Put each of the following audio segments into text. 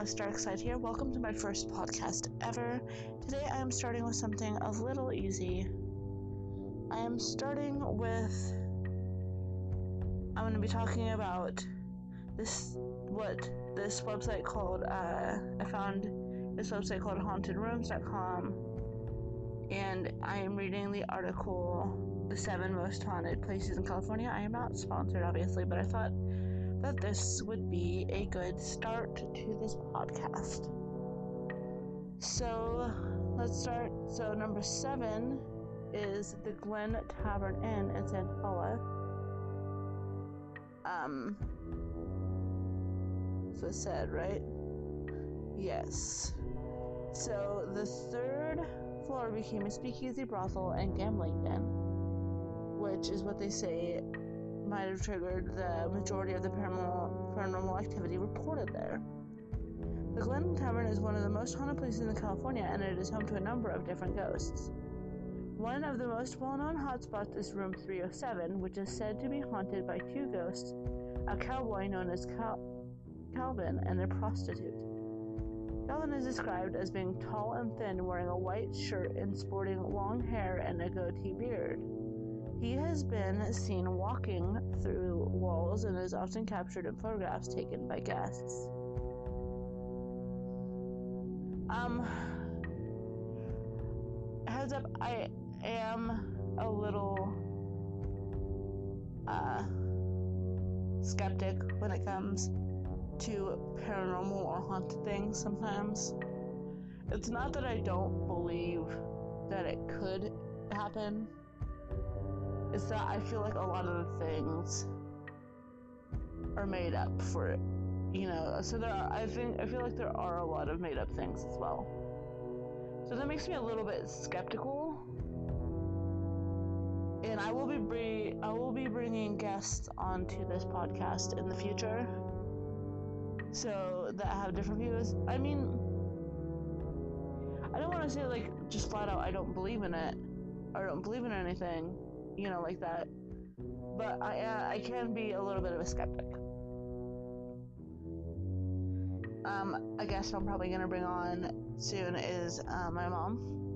Alastarxide here. Welcome to my first podcast ever. Today I am starting with something a little easy. I am starting with... I'm going to be talking about this website called... I found this website called hauntedrooms.com, and I am reading the article, The 7 Most Haunted Places in California. I am not sponsored, obviously, but I thought that this would be a good start to this podcast. So, let's start. So, number 7 is the Glen Tavern Inn in Santa Paula. That's what it said, right? Yes. So, the 3rd floor became a speakeasy, brothel, and gambling den, which is what they say might have triggered the majority of the paranormal activity reported there. The Glen Tavern is one of the most haunted places in California, and it is home to a number of different ghosts. One of the most well-known hotspots is Room 307, which is said to be haunted by two ghosts, a cowboy known as Calvin and a prostitute. Calvin is described as being tall and thin, wearing a white shirt and sporting long hair and a goatee beard. He has been seen walking through walls and is often captured in photographs taken by guests. Heads up, I am a little skeptic when it comes to paranormal or haunted things sometimes. It's not that I don't believe that it could happen. It's that I feel like a lot of the things are made up for it, you know. So I feel like there are a lot of made up things as well. So that makes me a little bit skeptical. And I will be bringing guests onto this podcast in the future, so that I have different views. I mean, I don't want to say like just flat out I don't believe in it or don't believe in anything, you know, like that, but I can be a little bit of a skeptic. A guest I'm probably going to bring on soon is my mom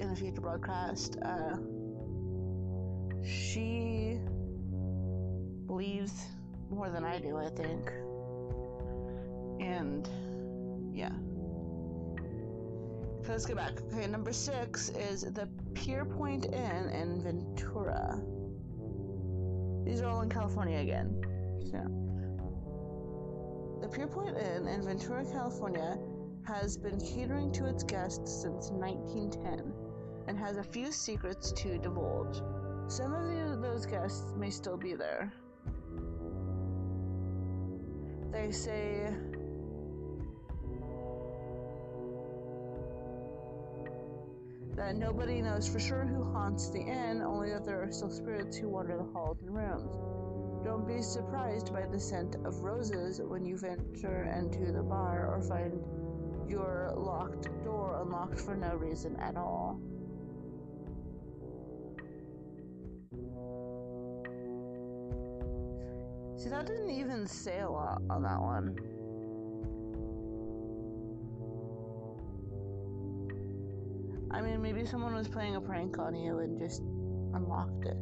in a future broadcast. She believes more than I do, I think, and yeah. So let's go back. Okay, number 6 is the Pierpoint Inn in Ventura. These are all in California again. So, the Pierpoint Inn in Ventura, California has been catering to its guests since 1910 and has a few secrets to divulge. Some of those guests may still be there. They say... that nobody knows for sure who haunts the inn, only that there are still spirits who wander the halls and rooms. Don't be surprised by the scent of roses when you venture into the bar or find your locked door unlocked for no reason at all. See, that didn't even say a lot on that one. I mean, maybe someone was playing a prank on you and just unlocked it.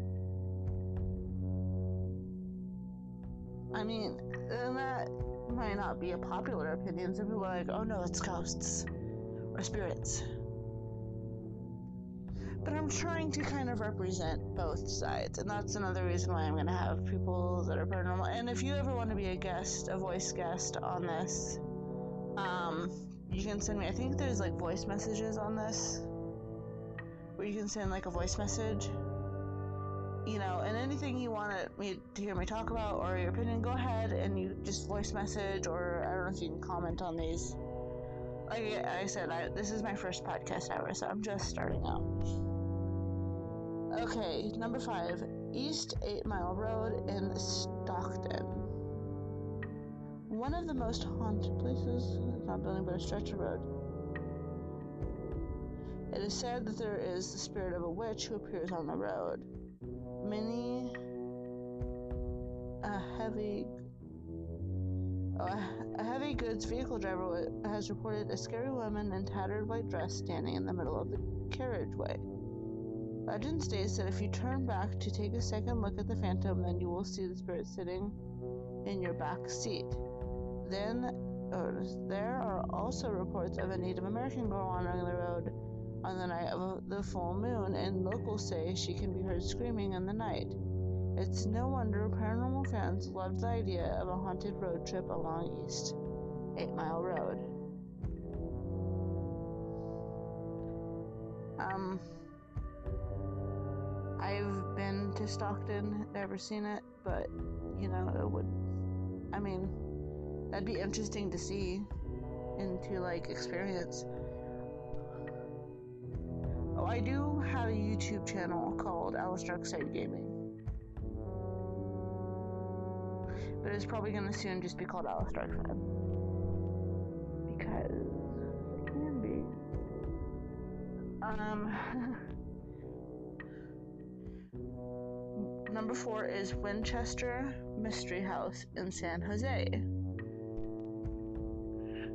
I mean, and that might not be a popular opinion. Some people are like, oh no, it's ghosts or spirits. But I'm trying to kind of represent both sides, and that's another reason why I'm going to have people that are paranormal. And if you ever want to be a guest, a voice guest on this, you can send me, I think there's like voice messages on this, where you can send like a voice message, you know, and anything you wanted me to hear me talk about or your opinion, go ahead and you just voice message, or I don't know if you can comment on these. Like I said, this is my first podcast ever, so I'm just starting out. Okay, number 5, East 8 Mile Road in Stockton. One of the most haunted places. It's not a building, but a stretch of road. It is said that there is the spirit of a witch who appears on the road. Many a heavy Daily Goods vehicle driver has reported a scary woman in tattered white dress standing in the middle of the carriageway. Legend states that if you turn back to take a second look at the phantom, then you will see the spirit sitting in your back seat. There are also reports of a Native American girl wandering the road on the night of the full moon, and locals say she can be heard screaming in the night. It's no wonder paranormal fans loved the idea of a haunted road trip along East 8 Mile Road. I've been to Stockton, never seen it, but, you know, that'd be interesting to see and to, experience. Oh, I do have a YouTube channel called Alastarxide Gaming. But it's probably going to soon just be called Alastarxide. Because it can be. Number 4 is Winchester Mystery House in San Jose.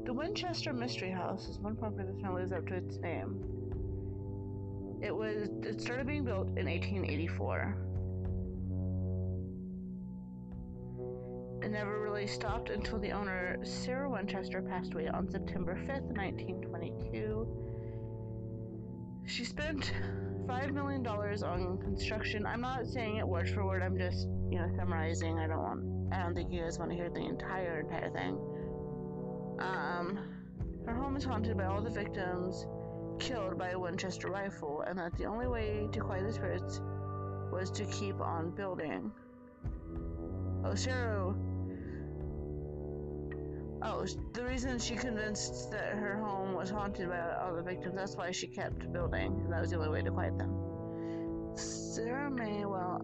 The Winchester Mystery House is one property that lives up to its name. It started being built in 1884. It never really stopped until the owner, Sarah Winchester, passed away on September 5th, 1922. She spent $5 million on construction. I'm not saying it word for word. I'm just, summarizing. I don't think you guys want to hear the entire thing. Her home is haunted by all the victims killed by a Winchester rifle, and that the only way to quiet the spirits was to keep on building. The reason she convinced that her home was haunted by all the victims, that's why she kept building, and that was the only way to quiet them. Sarah may well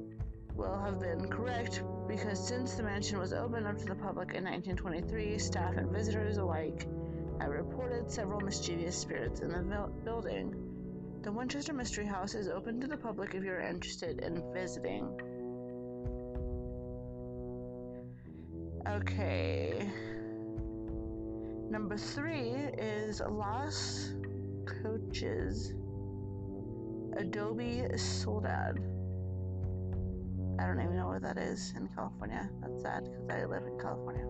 have been correct, because since the mansion was opened up to the public in 1923, staff and visitors alike have reported several mischievous spirits in the building. The Winchester Mystery House is open to the public if you're interested in visiting. Okay. Number 3 is Los Coches Adobe, Soledad. I don't even know where that is in California. That's sad, because I live in California.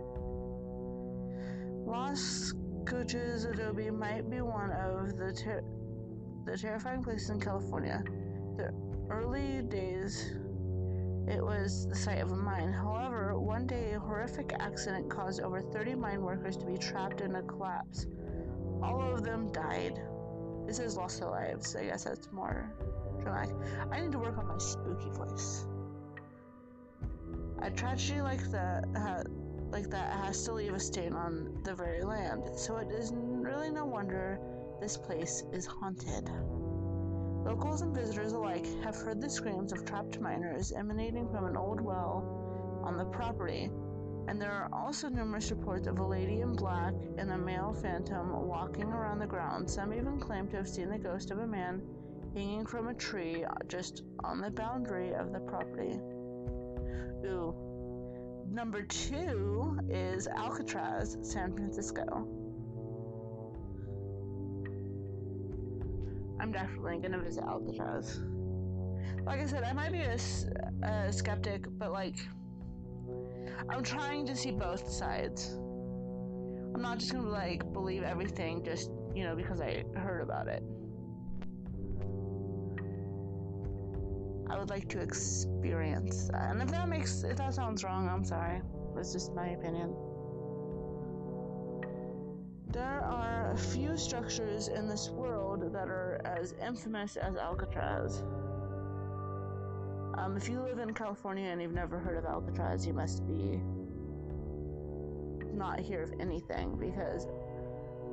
Los Coches Adobe might be one of the terrifying places in California. The early days, it was the site of a mine. However, one day a horrific accident caused over 30 mine workers to be trapped in a collapse. All of them died. It says lost their lives. I guess that's more dramatic. I need to work on my spooky voice. A tragedy like that has to leave a stain on the very land, so it is really no wonder this place is haunted. Locals and visitors alike have heard the screams of trapped miners emanating from an old well on the property, and there are also numerous reports of a lady in black and a male phantom walking around the grounds. Some even claim to have seen the ghost of a man hanging from a tree just on the boundary of the property. Ooh. Number 2 is Alcatraz, San Francisco. I'm definitely going to visit Alcatraz. Like I said, I might be a skeptic, but, I'm trying to see both sides. I'm not just going to, believe everything just, because I heard about it. I would like to experience that. And if that sounds wrong, I'm sorry. It's just my opinion. There are a few structures in this world that are as infamous as Alcatraz. If you live in California and you've never heard of Alcatraz, you must be not here of anything, because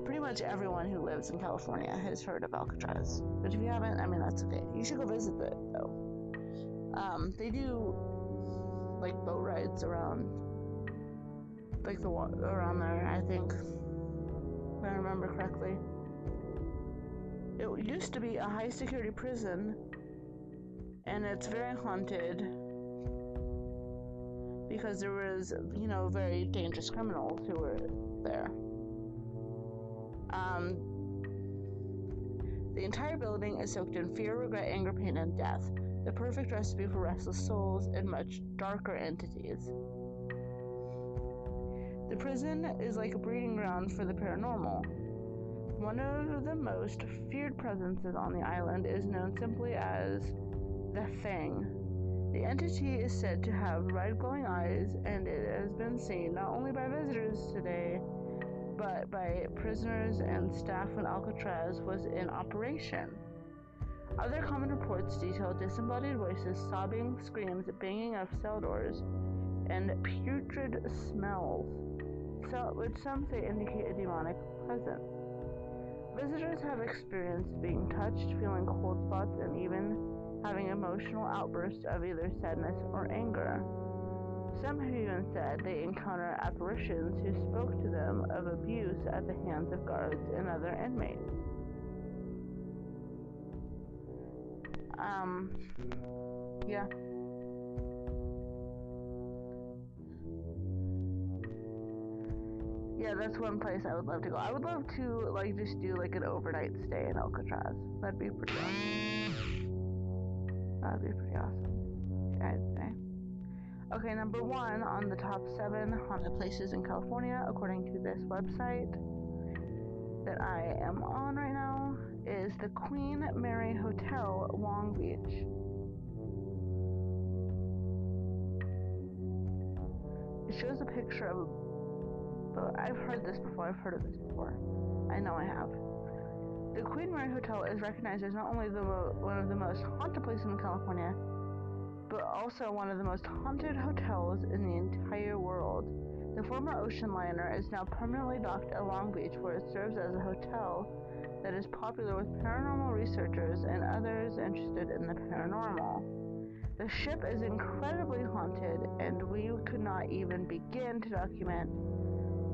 pretty much everyone who lives in California has heard of Alcatraz. But if you haven't, that's okay. You should go visit it, though. They do, boat rides around, the water around there, I think. If I remember correctly, it used to be a high security prison, and it's very haunted because there was, you know, very dangerous criminals who were there. The entire building is soaked in fear, regret, anger, pain, and death. The perfect recipe for restless souls and much darker entities. The prison is like a breeding ground for the paranormal. One of the most feared presences on the island is known simply as the Fang. The entity is said to have red glowing eyes, and it has been seen not only by visitors today, but by prisoners and staff when Alcatraz was in operation. Other common reports detail disembodied voices, sobbing, screams, banging of cell doors, and putrid smells, which some say indicate a demonic presence. Visitors have experienced being touched, feeling cold spots, and even having emotional outbursts of either sadness or anger. Some have even said they encounter apparitions who spoke to them of abuse at the hands of guards and other inmates. Yeah. Yeah, that's one place I would love to go. I would love to, like, just do, like, an overnight stay in Alcatraz. That'd be pretty awesome. That'd be pretty awesome, I'd say. Okay, number one on the top 7 haunted places in California, according to this website that I am on right now, is the Queen Mary Hotel, Long Beach. It shows a picture of I've heard this before. I know I have. The Queen Mary Hotel is recognized as not only the one of the most haunted places in California, but also one of the most haunted hotels in the entire world. The former ocean liner is now permanently docked at Long Beach, where it serves as a hotel that is popular with paranormal researchers and others interested in the paranormal. The ship is incredibly haunted, and we could not even begin to document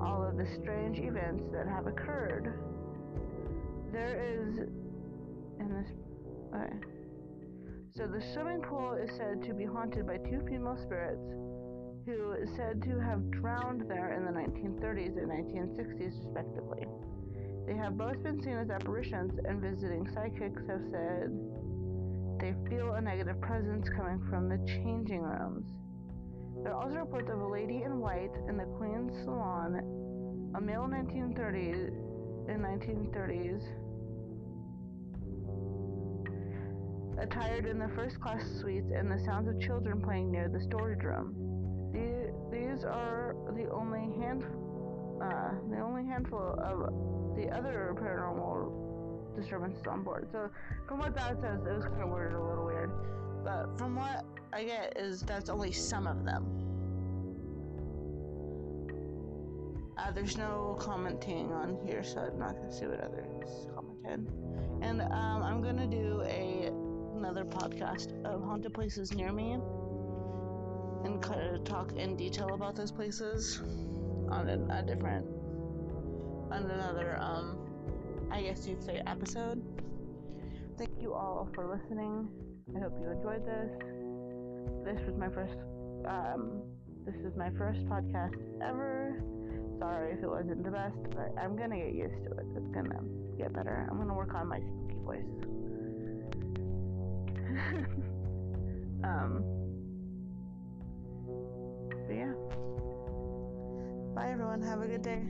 all of the strange events that have occurred. There is in this okay. So the swimming pool is said to be haunted by 2 female spirits who is said to have drowned there in the 1930s and 1960s respectively. They have both been seen as apparitions, and visiting psychics have said they feel a negative presence coming from the changing rooms. There are also reports of a lady in white in the Queen's Salon, a male in 1930s, attired in the first-class suites, and the sounds of children playing near the storage room. These are the only handful of the other paranormal disturbances on board. So from what that says, it was kind of worded a little weird, but from what I get is that's only some of them. There's no commenting on here, so I'm not going to see what others commented. And I'm going to do another podcast of haunted places near me and kind of talk in detail about those places on another, I guess you'd say, episode. Thank you all for listening. I hope you enjoyed this. This was my first podcast ever. Sorry if it wasn't the best, but I'm gonna get used to it. It's gonna get better. I'm gonna work on my spooky voice. But yeah. Bye everyone. Have a good day.